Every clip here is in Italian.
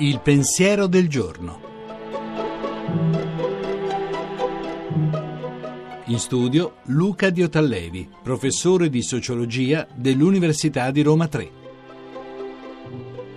Il pensiero del giorno. In studio Luca Diotallevi, professore di sociologia dell'Università di Roma III.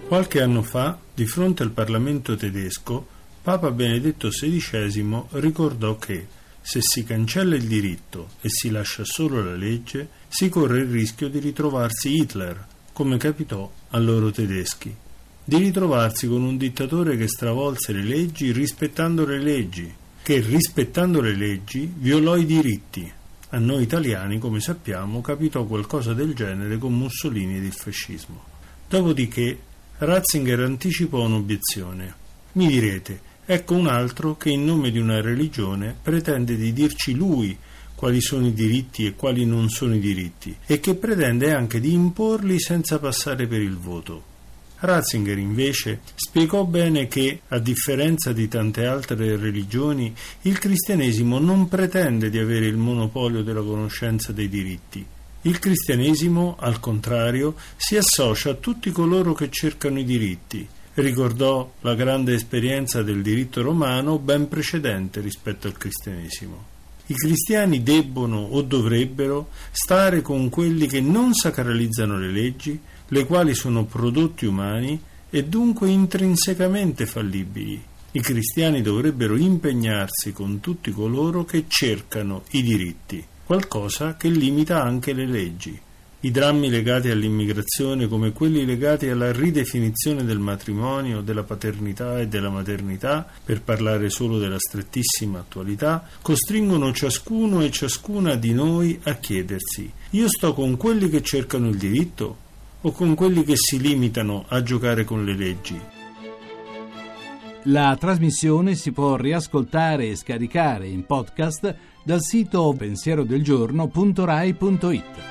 Qualche anno fa, di fronte al Parlamento tedesco, Papa Benedetto XVI ricordò che se si cancella il diritto e si lascia solo la legge, si corre il rischio di ritrovarsi Hitler, come capitò a loro tedeschi, di ritrovarsi con un dittatore che stravolse le leggi rispettando le leggi, che rispettando le leggi violò i diritti. A noi italiani, come sappiamo, capitò qualcosa del genere con Mussolini ed il fascismo. Dopodiché Ratzinger anticipò un'obiezione. Mi direte, ecco un altro che in nome di una religione pretende di dirci lui quali sono i diritti e quali non sono i diritti, e che pretende anche di imporli senza passare per il voto. Ratzinger invece spiegò bene che, a differenza di tante altre religioni, il cristianesimo non pretende di avere il monopolio della conoscenza dei diritti. Il cristianesimo, al contrario, si associa a tutti coloro che cercano i diritti. Ricordò la grande esperienza del diritto romano ben precedente rispetto al cristianesimo. I cristiani debbono o dovrebbero stare con quelli che non sacralizzano le leggi, le quali sono prodotti umani e dunque intrinsecamente fallibili. I cristiani dovrebbero impegnarsi con tutti coloro che cercano i diritti, qualcosa che limita anche le leggi. I drammi legati all'immigrazione, come quelli legati alla ridefinizione del matrimonio, della paternità e della maternità, per parlare solo della strettissima attualità, costringono ciascuno e ciascuna di noi a chiedersi: io sto con quelli che cercano il diritto o con quelli che si limitano a giocare con le leggi? La trasmissione si può riascoltare e scaricare in podcast dal sito pensierodelgiorno.rai.it.